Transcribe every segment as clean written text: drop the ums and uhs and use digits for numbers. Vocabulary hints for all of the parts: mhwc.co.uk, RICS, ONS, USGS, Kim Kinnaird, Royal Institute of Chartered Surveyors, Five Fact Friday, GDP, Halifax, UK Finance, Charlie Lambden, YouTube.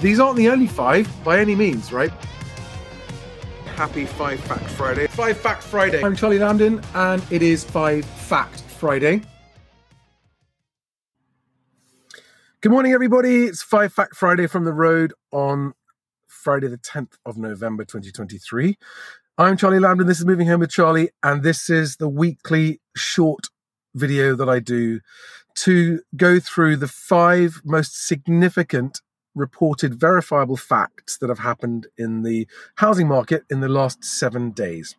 These aren't the only five by any means, right? Happy Five Fact Friday. Five Fact Friday. I'm Charlie Lambden, and it is Five Fact Friday. Good morning, everybody. It's Five Fact Friday from the road on Friday, the 10th of November, 2023. I'm Charlie Lambden. This is Moving Home with Charlie, and this is the weekly short video that I do to go through the five most significant reported verifiable facts that have happened in the housing market in the last 7 days.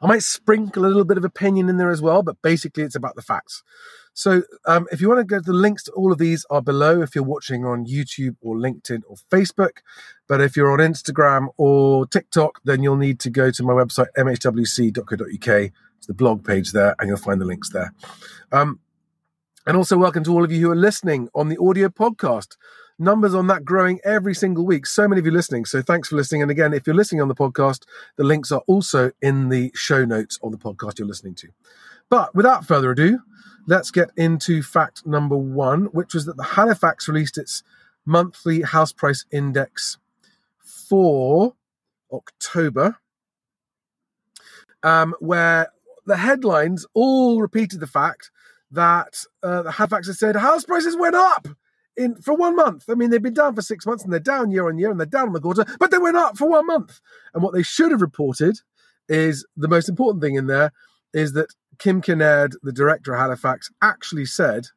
I might sprinkle a little bit of opinion in there as well, but basically it's about the facts. So if you want to go, the links to all of these are below if you're watching on YouTube or LinkedIn or Facebook. But if you're on Instagram or TikTok, then you'll need to go to my website, mhwc.co.uk. It's the blog page there, and you'll find the links there. And also welcome to all of you who are listening on the audio podcast. Numbers on that growing every single week. So many of you listening. So thanks for listening. And again, if you're listening on the podcast, the links are also in the show notes of the podcast you're listening to. But without further ado, let's get into fact number one, which was that the Halifax released its monthly house price index for October, where the headlines all repeated the fact that the Halifax has said house prices went up for 1 month. I mean, they've been down for 6 months, and they're down year on year, and they're down on the quarter, but they went up for 1 month. And what they should have reported is the most important thing in there is that Kim Kinnaird, the director of Halifax, actually said,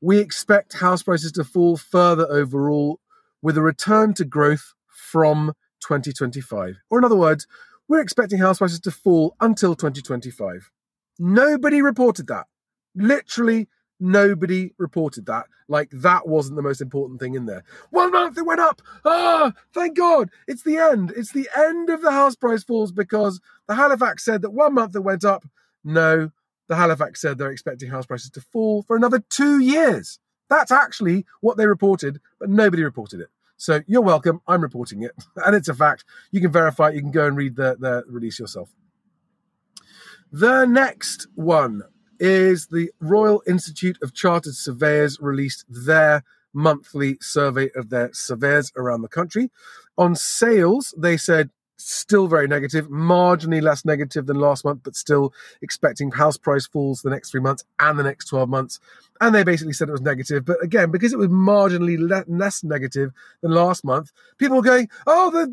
"We expect house prices to fall further overall with a return to growth from 2025. Or in other words, we're expecting house prices to fall until 2025. Nobody reported that. Literally nobody reported that. Like, that wasn't the most important thing in there. 1 month it went up. Ah, thank God. It's the end. It's the end of the house price falls because the Halifax said that 1 month it went up. No, the Halifax said they're expecting house prices to fall for another 2 years. That's actually what they reported, but nobody reported it. So you're welcome. I'm reporting it. And it's a fact. You can verify it. You can go and read the release yourself. The next one is the Royal Institute of Chartered Surveyors released their monthly survey of their surveyors around the country. On sales, they said still very negative, marginally less negative than last month, but still expecting house price falls the next 3 months and the next 12 months. And they basically said it was negative. But again, because it was marginally less negative than last month, people were going, oh, the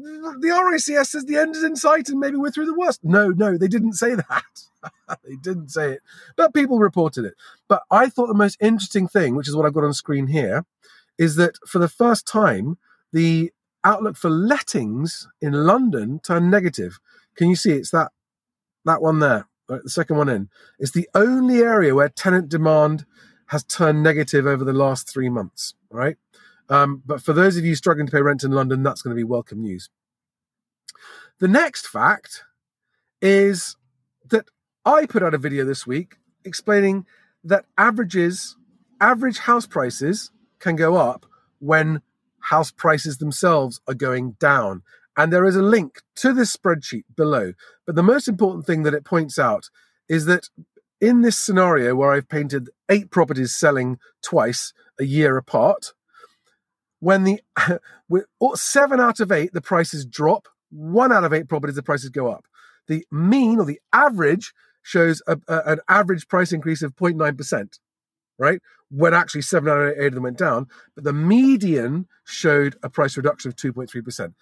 RICS says the end is in sight and maybe we're through the worst. No, they didn't say that. They didn't say it, but people reported it. But I thought the most interesting thing, which is what I've got on screen here, is that for the first time, the outlook for lettings in London turned negative. Can you see? It's that one there, the second one in. It's the only area where tenant demand has turned negative over the last 3 months, right? But for those of you struggling to pay rent in London, that's going to be welcome news. The next fact is that I put out a video this week explaining that average house prices can go up when house prices themselves are going down. And there is a link to this spreadsheet below. But the most important thing that it points out is that in this scenario where I've painted 8 properties selling twice a year apart, when with 7 out of 8, the prices drop, 1 out of 8 properties, the prices go up. The mean or the average shows an average price increase of 0.9%, right? When actually 7 out of 8 of them went down, but the median showed a price reduction of 2.3%.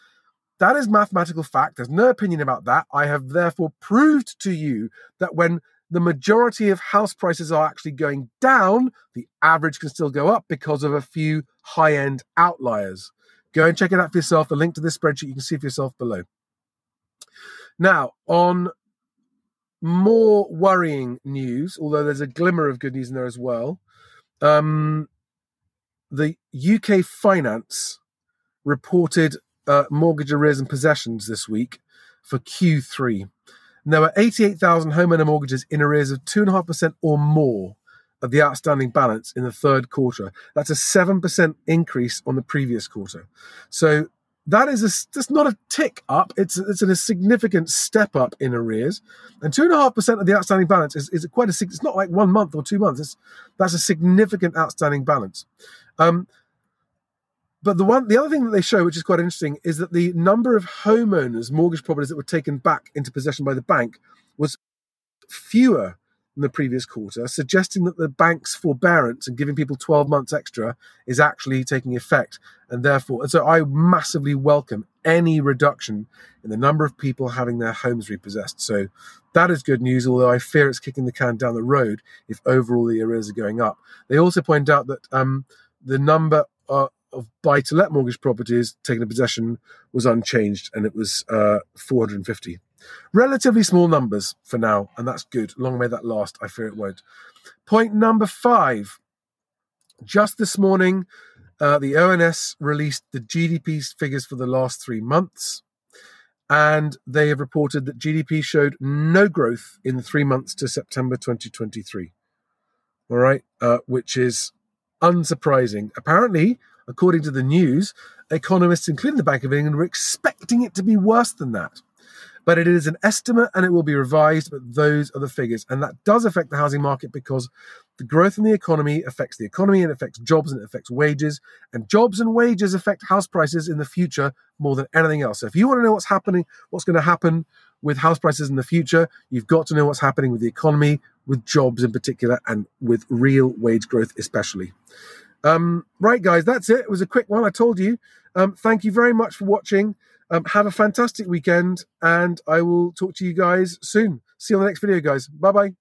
That is mathematical fact. There's no opinion about that. I have therefore proved to you that when the majority of house prices are actually going down, the average can still go up because of a few high-end outliers. Go and check it out for yourself. The link to this spreadsheet you can see for yourself below. Now, on more worrying news, although there's a glimmer of good news in there as well, the UK Finance reported mortgage arrears and possessions this week for Q3. And there were 88,000 homeowner mortgages in arrears of 2.5% or more of the outstanding balance in the third quarter. That's a 7% increase on the previous quarter. So that is just not a tick up. It's a significant step up in arrears. And 2.5% of the outstanding balance is quite a significant. It's not like 1 month or 2 months. That's a significant outstanding balance. But the other thing that they show, which is quite interesting, is that the number of homeowners, mortgage properties that were taken back into possession by the bank was fewer than the previous quarter, suggesting that the bank's forbearance and giving people 12 months extra is actually taking effect. And so I massively welcome any reduction in the number of people having their homes repossessed. So that is good news, although I fear it's kicking the can down the road if overall the arrears are going up. They also point out that the number of buy-to-let mortgage properties taken in possession was unchanged, and it was 450. Relatively small numbers for now, and that's good. Long may that last. I fear it won't. Point number 5. Just this morning, the ONS released the GDP figures for the last 3 months, and they have reported that GDP showed no growth in the 3 months to September 2023. All right, which is unsurprising. Apparently, according to the news, economists, including the Bank of England, were expecting it to be worse than that. But it is an estimate and it will be revised, but those are the figures. And that does affect the housing market because the growth in the economy and affects jobs and it affects wages. And jobs and wages affect house prices in the future more than anything else. So if you want to know what's going to happen with house prices in the future, you've got to know what's happening with the economy, with jobs in particular, and with real wage growth especially. Right, guys, that's it. It was a quick one, I told you. Thank you very much for watching. Have a fantastic weekend, and I will talk to you guys soon. See you on the next video, guys. Bye-bye.